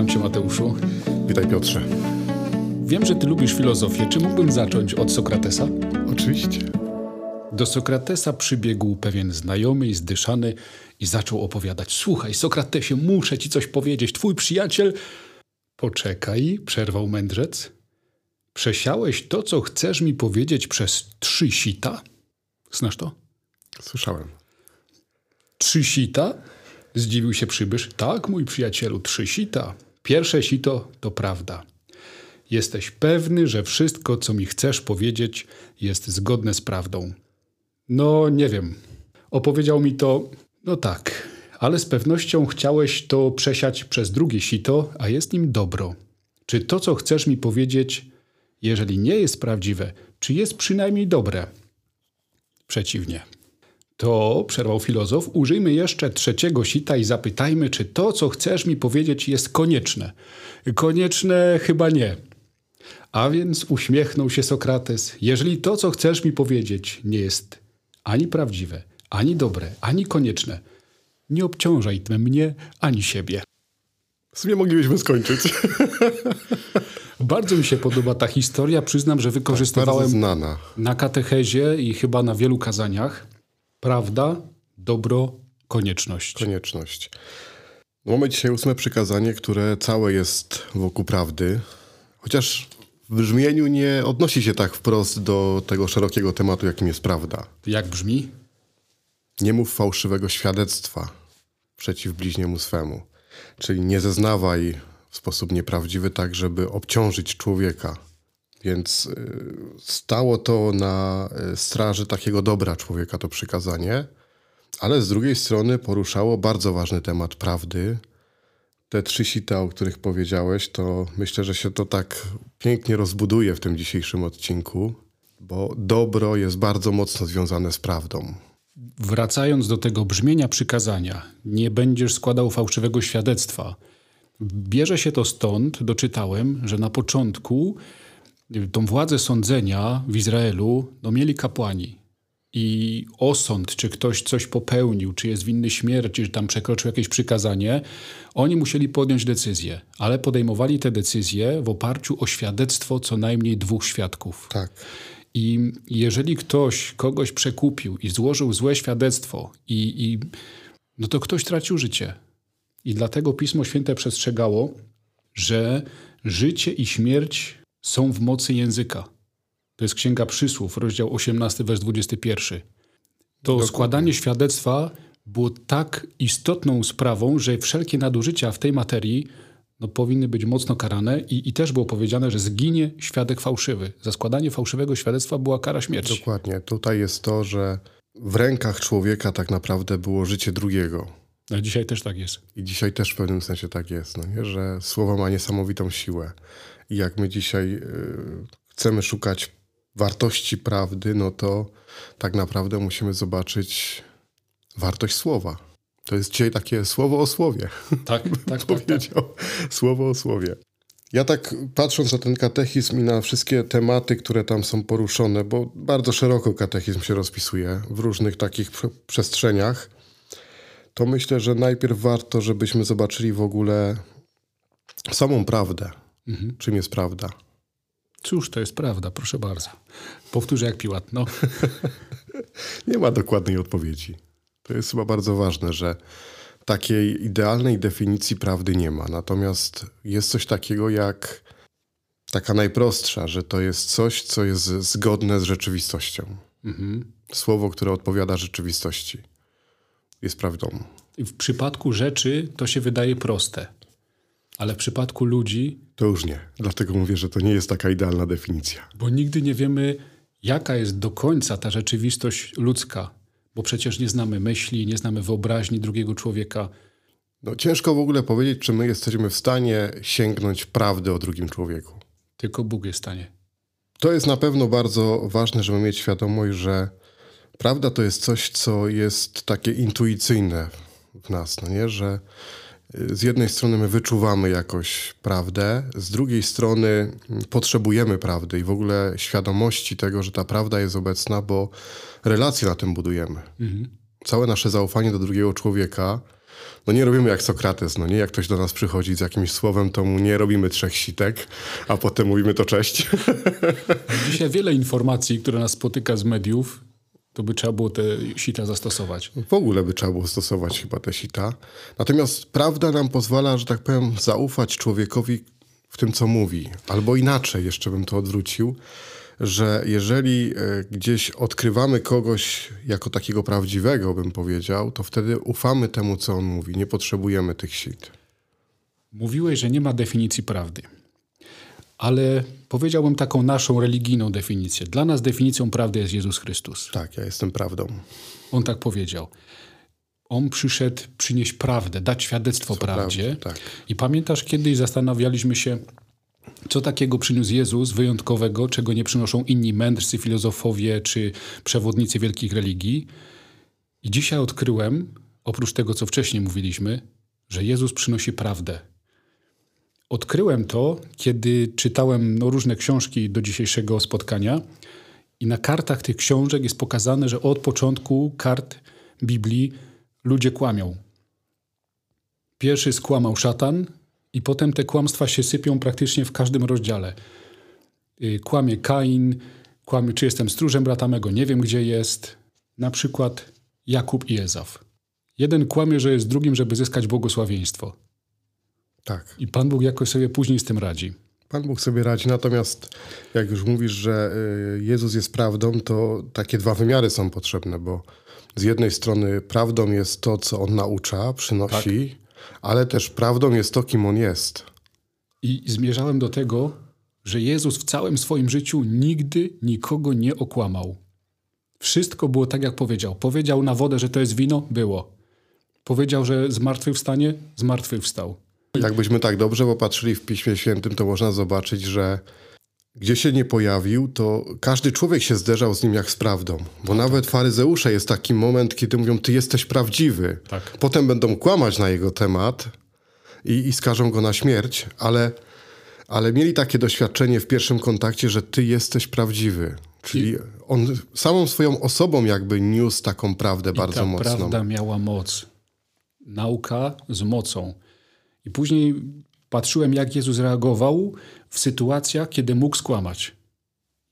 Witam Cię, Mateuszu. Witaj, Piotrze. Wiem, że Ty lubisz filozofię. Czy mógłbym zacząć od Sokratesa? Oczywiście. Do Sokratesa przybiegł pewien znajomy i zdyszany i zaczął opowiadać. Słuchaj, Sokratesie, muszę Ci coś powiedzieć. Twój przyjaciel... Poczekaj, przerwał mędrzec. Przesiałeś to, co chcesz mi powiedzieć przez 3 sita? Znasz to? Słyszałem. 3 sita? Zdziwił się przybysz. Tak, mój przyjacielu, 3 sita. Pierwsze sito to prawda. Jesteś pewny, że wszystko, co mi chcesz powiedzieć, jest zgodne z prawdą. No, nie wiem. Opowiedział mi to... No tak, ale z pewnością chciałeś to przesiać przez 2 sito, a jest nim dobro. Czy to, co chcesz mi powiedzieć, jeżeli nie jest prawdziwe, czy jest przynajmniej dobre? Przeciwnie. To, przerwał filozof, użyjmy jeszcze 3 sita i zapytajmy, czy to, co chcesz mi powiedzieć, jest konieczne. Konieczne chyba nie. A więc uśmiechnął się Sokrates. Jeżeli to, co chcesz mi powiedzieć, nie jest ani prawdziwe, ani dobre, ani konieczne, nie obciążaj tym mnie, ani siebie. W sumie moglibyśmy skończyć. Bardzo mi się podoba ta historia. Przyznam, że wykorzystywałem na katechezie i chyba na wielu kazaniach. Prawda, dobro, konieczność. Konieczność. No, mamy dzisiaj 8 przykazanie, które całe jest wokół prawdy. Chociaż w brzmieniu nie odnosi się tak wprost do tego szerokiego tematu, jakim jest prawda. Jak brzmi? Nie mów fałszywego świadectwa przeciw bliźniemu swemu. Czyli nie zeznawaj w sposób nieprawdziwy tak, żeby obciążyć człowieka. Więc stało to na straży takiego dobra człowieka, to przykazanie, ale z drugiej strony poruszało bardzo ważny temat prawdy. Te 3 sita, o których powiedziałeś, to myślę, że się to tak pięknie rozbuduje w tym dzisiejszym odcinku, bo dobro jest bardzo mocno związane z prawdą. Wracając do tego brzmienia przykazania, nie będziesz składał fałszywego świadectwa. Bierze się to stąd, doczytałem, że na początku tą władzę sądzenia w Izraelu mieli kapłani i osąd, czy ktoś coś popełnił, czy jest winny śmierci, czy tam przekroczył jakieś przykazanie, oni musieli podjąć decyzję, ale podejmowali te decyzje w oparciu o świadectwo co najmniej 2 świadków. Tak. I jeżeli ktoś kogoś przekupił i złożył złe świadectwo, no to ktoś tracił życie. I dlatego Pismo Święte przestrzegało, że życie i śmierć są w mocy języka. To jest Księga Przysłów, rozdział 18, wers 21. To Dokładnie. Składanie świadectwa było tak istotną sprawą, że wszelkie nadużycia w tej materii powinny być mocno karane i też było powiedziane, że zginie świadek fałszywy. Za składanie fałszywego świadectwa była kara śmierci. Dokładnie. Tutaj jest to, że w rękach człowieka tak naprawdę było życie drugiego. A dzisiaj też tak jest. I dzisiaj też w pewnym sensie tak jest, że słowo ma niesamowitą siłę. I jak my dzisiaj chcemy szukać wartości prawdy, to tak naprawdę musimy zobaczyć wartość słowa. To jest dzisiaj takie słowo o słowie. Tak, tak, powiedział. Tak. Słowo o słowie. Ja tak patrząc na ten katechizm i na wszystkie tematy, które tam są poruszone, bo bardzo szeroko katechizm się rozpisuje w różnych takich przestrzeniach, to myślę, że najpierw warto, żebyśmy zobaczyli w ogóle samą prawdę. Mhm. Czym jest prawda? Cóż, to jest prawda, proszę bardzo. Powtórzę jak Piłat, Nie ma dokładnej odpowiedzi. To jest chyba bardzo ważne, że takiej idealnej definicji prawdy nie ma. Natomiast jest coś takiego jak taka najprostsza, że to jest coś, co jest zgodne z rzeczywistością. Mhm. Słowo, które odpowiada rzeczywistości, jest prawdą. W przypadku rzeczy to się wydaje proste, ale w przypadku ludzi... To już nie. Dlatego mówię, że to nie jest taka idealna definicja. Bo nigdy nie wiemy, jaka jest do końca ta rzeczywistość ludzka. Bo przecież nie znamy myśli, nie znamy wyobraźni drugiego człowieka. Ciężko w ogóle powiedzieć, czy my jesteśmy w stanie sięgnąć prawdy o drugim człowieku. Tylko Bóg jest w stanie. To jest na pewno bardzo ważne, żeby mieć świadomość, że prawda to jest coś, co jest takie intuicyjne w nas, że z jednej strony my wyczuwamy jakoś prawdę, z drugiej strony potrzebujemy prawdy i w ogóle świadomości tego, że ta prawda jest obecna, bo relacje na tym budujemy. Mhm. Całe nasze zaufanie do drugiego człowieka no nie robimy jak Sokrates, no nie? Jak ktoś do nas przychodzi z jakimś słowem, to mu nie robimy trzech sitek, a potem mówimy to cześć. Dzisiaj wiele informacji, które nas spotyka z mediów, to by trzeba było te sita zastosować. W ogóle by trzeba było stosować chyba te sita. Natomiast prawda nam pozwala, że tak powiem, zaufać człowiekowi w tym, co mówi. Albo inaczej, jeszcze bym to odwrócił, że jeżeli gdzieś odkrywamy kogoś jako takiego prawdziwego, bym powiedział, to wtedy ufamy temu, co on mówi. Nie potrzebujemy tych sit. Mówiłeś, że nie ma definicji prawdy. Ale powiedziałbym taką naszą religijną definicję. Dla nas definicją prawdy jest Jezus Chrystus. Tak, ja jestem prawdą. On tak powiedział. On przyszedł przynieść prawdę, dać świadectwo prawdzie. Tak. I pamiętasz, kiedyś zastanawialiśmy się, co takiego przyniósł Jezus wyjątkowego, czego nie przynoszą inni mędrcy, filozofowie czy przewodnicy wielkich religii. I dzisiaj odkryłem, oprócz tego, co wcześniej mówiliśmy, że Jezus przynosi prawdę. Odkryłem to, kiedy czytałem różne książki do dzisiejszego spotkania i na kartach tych książek jest pokazane, że od początku kart Biblii ludzie kłamią. Pierwszy skłamał szatan i potem te kłamstwa się sypią praktycznie w każdym rozdziale. Kłamie Kain, kłamie, czy jestem stróżem brata mego, nie wiem gdzie jest. Na przykład Jakub i Jezaw. Jeden kłamie, że jest drugim, żeby zyskać błogosławieństwo. Tak. I Pan Bóg jakoś sobie później z tym radzi. Pan Bóg sobie radzi, natomiast jak już mówisz, że Jezus jest prawdą, to takie dwa wymiary są potrzebne, bo z jednej strony prawdą jest to, co On naucza, przynosi, tak, ale też prawdą jest to, kim On jest. I zmierzałem do tego, że Jezus w całym swoim życiu nigdy nikogo nie okłamał. Wszystko było tak, jak powiedział. Powiedział na wodę, że to jest wino? Było. Powiedział, że zmartwychwstanie? Zmartwychwstał. Jakbyśmy tak dobrze popatrzyli w Piśmie Świętym, to można zobaczyć, że gdzie się nie pojawił, to każdy człowiek się zderzał z nim jak z prawdą. Bo no nawet tak. Faryzeusze jest taki moment, kiedy mówią, ty jesteś prawdziwy. Tak. Potem będą kłamać na jego temat i skażą go na śmierć, ale mieli takie doświadczenie w pierwszym kontakcie, że ty jesteś prawdziwy. Czyli on samą swoją osobą jakby niósł taką prawdę bardzo mocną. Prawda miała moc. Nauka z mocą. I później patrzyłem, jak Jezus reagował w sytuacjach, kiedy mógł skłamać.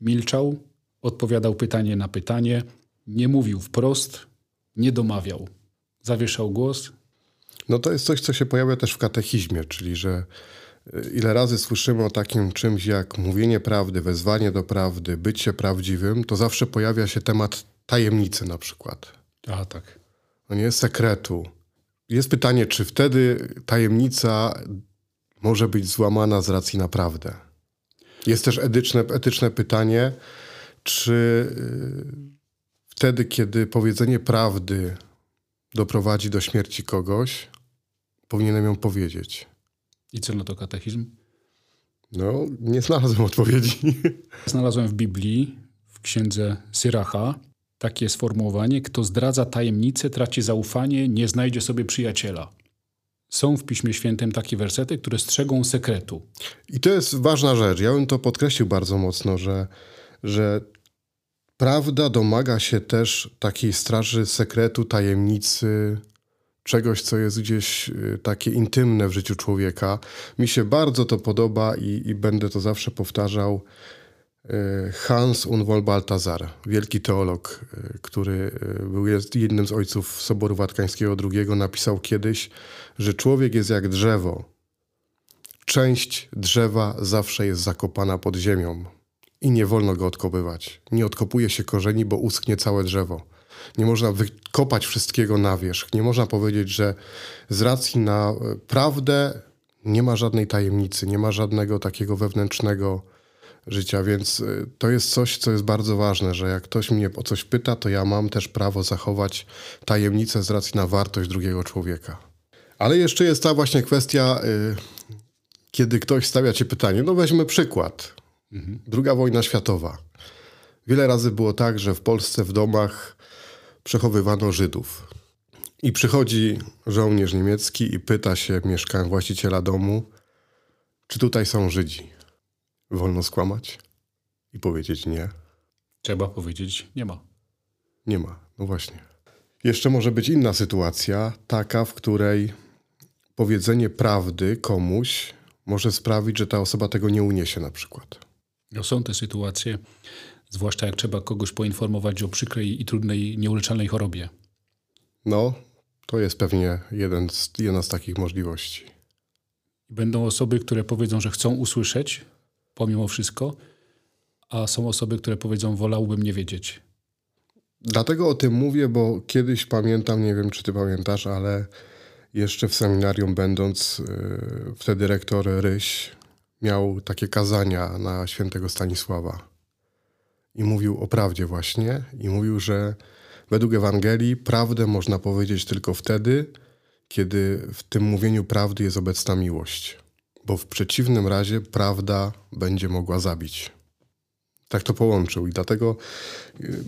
Milczał, odpowiadał pytanie na pytanie, nie mówił wprost, nie domawiał. Zawieszał głos. No to jest coś, co się pojawia też w katechizmie, czyli że ile razy słyszymy o takim czymś jak mówienie prawdy, wezwanie do prawdy, bycie prawdziwym, to zawsze pojawia się temat tajemnicy na przykład. A tak. No nie, sekretu. Jest pytanie, czy wtedy tajemnica może być złamana z racji na prawdę. Jest też etyczne pytanie, czy wtedy, kiedy powiedzenie prawdy doprowadzi do śmierci kogoś, powinienem ją powiedzieć. I co na to katechizm? No, nie znalazłem odpowiedzi. Znalazłem w Biblii, w księdze Syracha, takie sformułowanie, kto zdradza tajemnicę, traci zaufanie, nie znajdzie sobie przyjaciela. Są w Piśmie Świętym takie wersety, które strzegą sekretu. I to jest ważna rzecz. Ja bym to podkreślił bardzo mocno, że prawda domaga się też takiej straży sekretu, tajemnicy, czegoś, co jest gdzieś takie intymne w życiu człowieka. Mi się bardzo to podoba i będę to zawsze powtarzał. Hans Urs von Balthazar, wielki teolog, który był jednym z ojców Soboru Watykańskiego II, napisał kiedyś, że człowiek jest jak drzewo. Część drzewa zawsze jest zakopana pod ziemią i nie wolno go odkopywać. Nie odkopuje się korzeni, bo uschnie całe drzewo. Nie można wykopać wszystkiego na wierzch. Nie można powiedzieć, że z racji na prawdę nie ma żadnej tajemnicy, nie ma żadnego takiego wewnętrznego życia, więc to jest coś, co jest bardzo ważne, że jak ktoś mnie o coś pyta, to ja mam też prawo zachować tajemnicę z racji na wartość drugiego człowieka. Ale jeszcze jest ta właśnie kwestia, kiedy ktoś stawia ci pytanie, no weźmy przykład. II wojna światowa. Wiele razy było tak, że w Polsce w domach przechowywano Żydów. I przychodzi żołnierz niemiecki i pyta się właściciela domu, czy tutaj są Żydzi. Wolno skłamać i powiedzieć nie? Trzeba powiedzieć nie ma. Nie ma, no właśnie. Jeszcze może być inna sytuacja, taka, w której powiedzenie prawdy komuś może sprawić, że ta osoba tego nie uniesie na przykład. No są te sytuacje, zwłaszcza jak trzeba kogoś poinformować o przykrej i trudnej, nieuleczalnej chorobie. No, to jest pewnie jedna z takich możliwości. Będą osoby, które powiedzą, że chcą usłyszeć, pomimo wszystko, a są osoby, które powiedzą, wolałbym nie wiedzieć. Dlatego o tym mówię, bo kiedyś pamiętam, nie wiem, czy ty pamiętasz, ale jeszcze w seminarium będąc, wtedy rektor Ryś miał takie kazania na świętego Stanisława. I mówił o prawdzie właśnie. I mówił, że według Ewangelii prawdę można powiedzieć tylko wtedy, kiedy w tym mówieniu prawdy jest obecna miłość. Bo w przeciwnym razie prawda będzie mogła zabić. Tak to połączył. I dlatego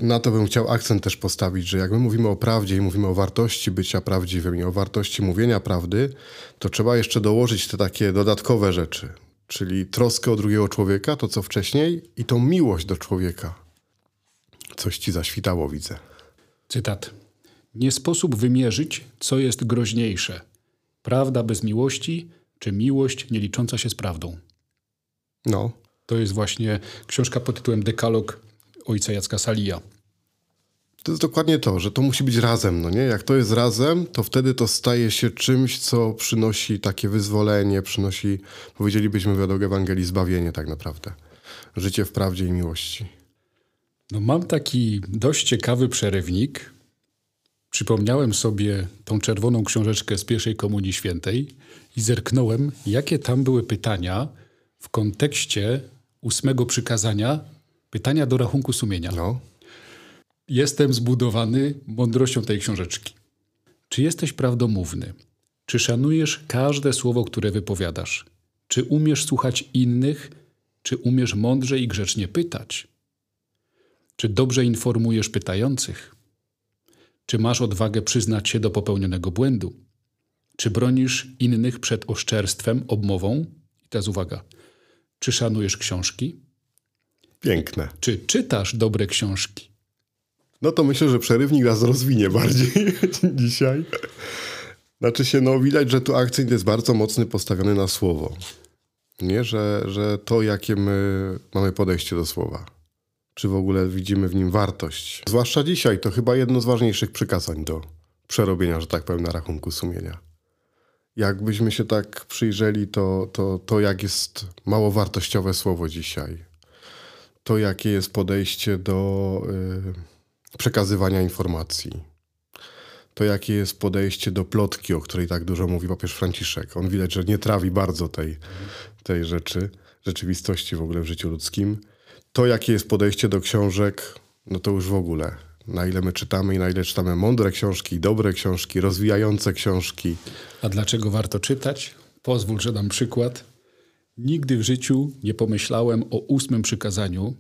na to bym chciał akcent też postawić, że jak my mówimy o prawdzie i mówimy o wartości bycia prawdziwym i o wartości mówienia prawdy, to trzeba jeszcze dołożyć te takie dodatkowe rzeczy. Czyli troskę o drugiego człowieka, to co wcześniej, i tą miłość do człowieka. Coś ci zaświtało, widzę. Cytat. Nie sposób wymierzyć, co jest groźniejsze. Prawda bez miłości, czy miłość nie licząca się z prawdą. No. To jest właśnie książka pod tytułem Dekalog ojca Jacka Salija. To jest dokładnie to, że to musi być razem, no nie? Jak to jest razem, to wtedy to staje się czymś, co przynosi takie wyzwolenie, przynosi, powiedzielibyśmy według Ewangelii, zbawienie tak naprawdę. Życie w prawdzie i miłości. No mam taki dość ciekawy przerywnik. Przypomniałem sobie tą czerwoną książeczkę z pierwszej Komunii Świętej i zerknąłem, jakie tam były pytania w kontekście 8 przykazania, pytania do rachunku sumienia. No. Jestem zbudowany mądrością tej książeczki. Czy jesteś prawdomówny? Czy szanujesz każde słowo, które wypowiadasz? Czy umiesz słuchać innych? Czy umiesz mądrze i grzecznie pytać? Czy dobrze informujesz pytających? Czy masz odwagę przyznać się do popełnionego błędu? Czy bronisz innych przed oszczerstwem, obmową? I teraz uwaga. Czy szanujesz książki? Piękne. Czy czytasz dobre książki? No to myślę, że przerywnik nas rozwinie bardziej dzisiaj. Znaczy się, no widać, że tu akcent jest bardzo mocny postawiony na słowo. Nie, że to, jakie my mamy podejście do słowa. Czy w ogóle widzimy w nim wartość. Zwłaszcza dzisiaj, to chyba jedno z ważniejszych przykazań do przerobienia, że tak powiem, na rachunku sumienia. Jakbyśmy się tak przyjrzeli, to jak jest mało wartościowe słowo dzisiaj. To, jakie jest podejście do przekazywania informacji. To jakie jest podejście do plotki, o której tak dużo mówi papież Franciszek. On widać, że nie trawi bardzo tej rzeczywistości w ogóle w życiu ludzkim. To jakie jest podejście do książek, no to już w ogóle. Na ile my czytamy i na ile czytamy mądre książki, dobre książki, rozwijające książki. A dlaczego warto czytać? Pozwól, że dam przykład. Nigdy w życiu nie pomyślałem o 8 przykazaniu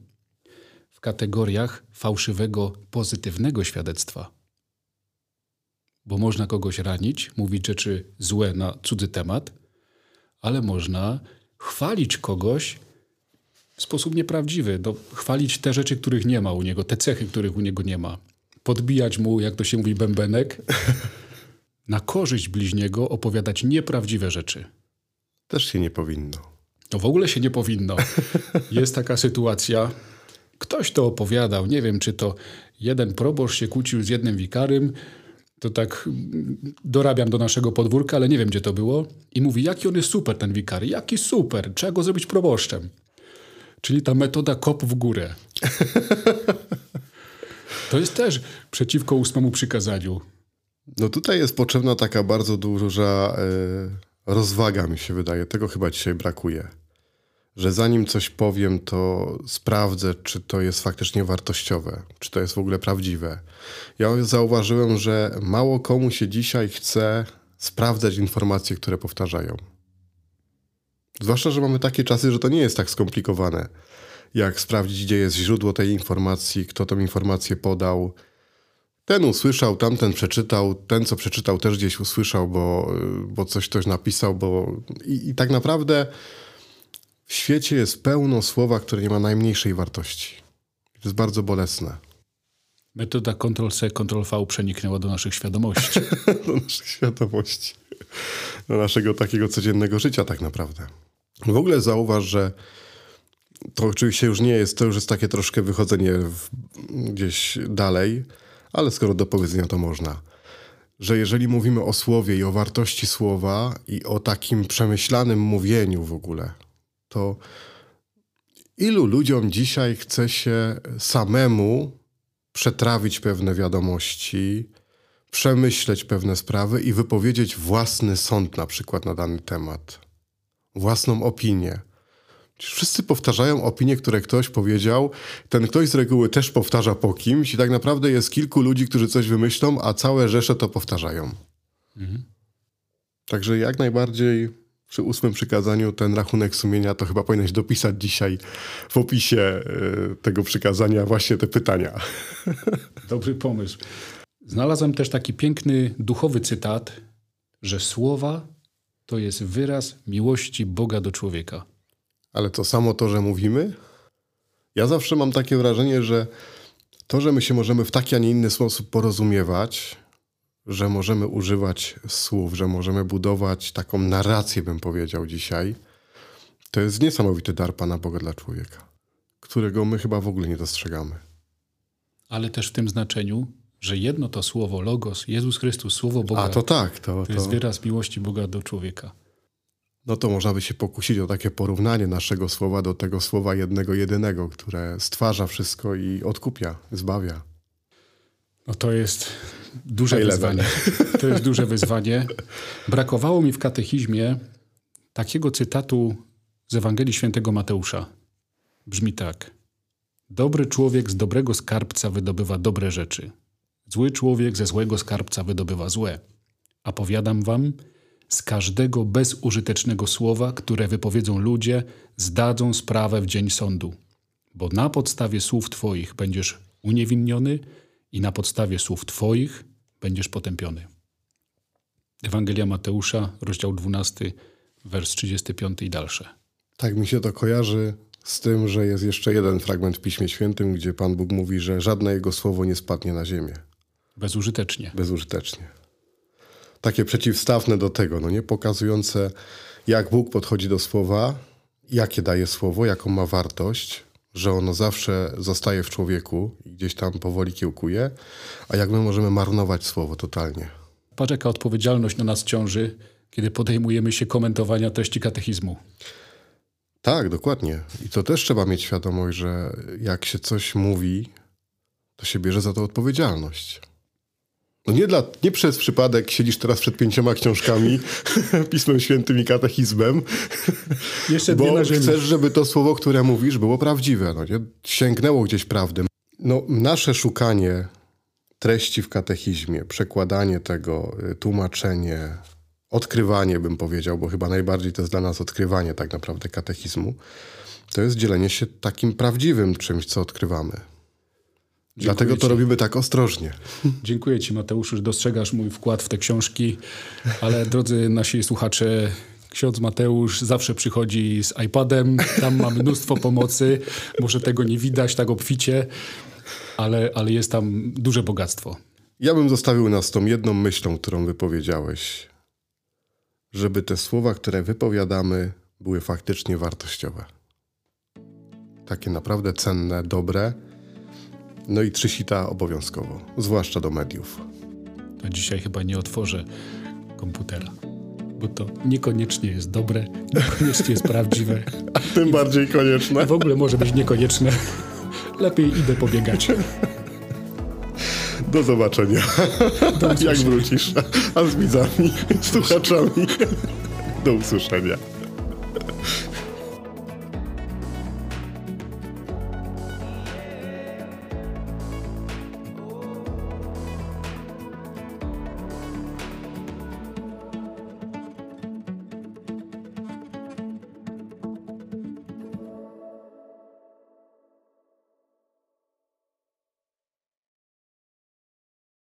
w kategoriach fałszywego, pozytywnego świadectwa. Bo można kogoś ranić, mówić rzeczy złe na cudzy temat, ale można chwalić kogoś w sposób nieprawdziwy. Chwalić te rzeczy, których nie ma u niego, te cechy, których u niego nie ma. Podbijać mu, jak to się mówi, bębenek. Na korzyść bliźniego opowiadać nieprawdziwe rzeczy. Też się nie powinno. To w ogóle się nie powinno. Jest taka sytuacja. Ktoś to opowiadał, nie wiem, czy to jeden proboszcz się kłócił z jednym wikarym, to tak dorabiam do naszego podwórka, ale nie wiem, gdzie to było. I mówi, jaki on jest super, ten wikary, jaki super, trzeba go zrobić proboszczem. Czyli ta metoda kop w górę. To jest też przeciwko 8 przykazaniu. No tutaj jest potrzebna taka bardzo duża rozwaga, mi się wydaje. Tego chyba dzisiaj brakuje. Że zanim coś powiem, to sprawdzę, czy to jest faktycznie wartościowe, czy to jest w ogóle prawdziwe. Ja zauważyłem, że mało komu się dzisiaj chce sprawdzać informacje, które powtarzają. Zwłaszcza, że mamy takie czasy, że to nie jest tak skomplikowane, jak sprawdzić, gdzie jest źródło tej informacji, kto tą informację podał. Ten usłyszał, tamten przeczytał, ten, co przeczytał, też gdzieś usłyszał, bo coś ktoś napisał. I tak naprawdę w świecie jest pełno słowa, które nie ma najmniejszej wartości. To jest bardzo bolesne. Metoda Ctrl-C, Ctrl-V przeniknęła do naszych świadomości. Do naszych świadomości. Do naszego takiego codziennego życia tak naprawdę. W ogóle zauważ, że to oczywiście już nie jest, to już jest takie troszkę wychodzenie gdzieś dalej, ale skoro do powiedzenia to można, że jeżeli mówimy o słowie i o wartości słowa i o takim przemyślanym mówieniu w ogóle, to ilu ludziom dzisiaj chce się samemu przetrawić pewne wiadomości, przemyśleć pewne sprawy i wypowiedzieć własny sąd na przykład na dany temat, własną opinię. Wszyscy powtarzają opinie, które ktoś powiedział. Ten ktoś z reguły też powtarza po kimś i tak naprawdę jest kilku ludzi, którzy coś wymyślą, a całe rzesze to powtarzają. Mhm. Także jak najbardziej przy 8 przykazaniu ten rachunek sumienia to chyba powinieneś dopisać dzisiaj w opisie tego przykazania właśnie te pytania. Dobry pomysł. Znalazłem też taki piękny duchowy cytat, że słowa to jest wyraz miłości Boga do człowieka. Ale to samo to, że mówimy? Ja zawsze mam takie wrażenie, że to, że my się możemy w taki, a nie inny sposób porozumiewać, że możemy używać słów, że możemy budować taką narrację, bym powiedział dzisiaj, to jest niesamowity dar Pana Boga dla człowieka, którego my chyba w ogóle nie dostrzegamy. Ale też w tym znaczeniu, że jedno to słowo, logos, Jezus Chrystus, słowo Boga, to jest wyraz miłości Boga do człowieka. No to można by się pokusić o takie porównanie naszego słowa do tego słowa jednego, jedynego, które stwarza wszystko i odkupia, zbawia. No to jest duże wyzwanie. To jest duże wyzwanie. Brakowało mi w katechizmie takiego cytatu z Ewangelii Świętego Mateusza. Brzmi tak. Dobry człowiek z dobrego skarbca wydobywa dobre rzeczy. Zły człowiek ze złego skarbca wydobywa złe. A powiadam wam, z każdego bezużytecznego słowa, które wypowiedzą ludzie, zdadzą sprawę w dzień sądu. Bo na podstawie słów twoich będziesz uniewinniony i na podstawie słów twoich będziesz potępiony. Ewangelia Mateusza, rozdział 12, wers 35 i dalsze. Tak mi się to kojarzy z tym, że jest jeszcze jeden fragment w Piśmie Świętym, gdzie Pan Bóg mówi, że żadne Jego słowo nie spadnie na ziemię. Bezużytecznie. Bezużytecznie. Takie przeciwstawne do tego, no nie? Pokazujące, jak Bóg podchodzi do słowa, jakie daje słowo, jaką ma wartość, że ono zawsze zostaje w człowieku i gdzieś tam powoli kiełkuje, a jak my możemy marnować słowo totalnie. Patrz, jaka odpowiedzialność na nas ciąży, kiedy podejmujemy się komentowania treści katechizmu. Tak, dokładnie. I to też trzeba mieć świadomość, że jak się coś mówi, to się bierze za to odpowiedzialność. No nie przez przypadek siedzisz teraz przed 5 książkami, Pismem Świętym i katechizmem, bo chcesz, żeby to słowo, które mówisz, było prawdziwe, no nie? Sięgnęło gdzieś prawdy. No, nasze szukanie treści w katechizmie, przekładanie tego, tłumaczenie, odkrywanie bym powiedział, bo chyba najbardziej to jest dla nas odkrywanie tak naprawdę katechizmu, to jest dzielenie się takim prawdziwym czymś, co odkrywamy. Dlatego to robimy tak ostrożnie. Dziękuję Ci, Mateuszu, że dostrzegasz mój wkład w te książki, ale drodzy nasi słuchacze, ksiądz Mateusz zawsze przychodzi z iPadem, tam ma mnóstwo pomocy, może tego nie widać tak obficie, ale jest tam duże bogactwo. Ja bym zostawił nas tą jedną myślą, którą wypowiedziałeś, żeby te słowa, które wypowiadamy, były faktycznie wartościowe. Takie naprawdę cenne, dobre. No i 3 sita obowiązkowo, zwłaszcza do mediów. To dzisiaj chyba nie otworzę komputera, bo to niekoniecznie jest dobre, niekoniecznie jest prawdziwe. A tym bardziej konieczne. W ogóle może być niekonieczne. Lepiej idę pobiegać. Do zobaczenia. Jak wrócisz? A z widzami, słuchaczami. Do usłyszenia.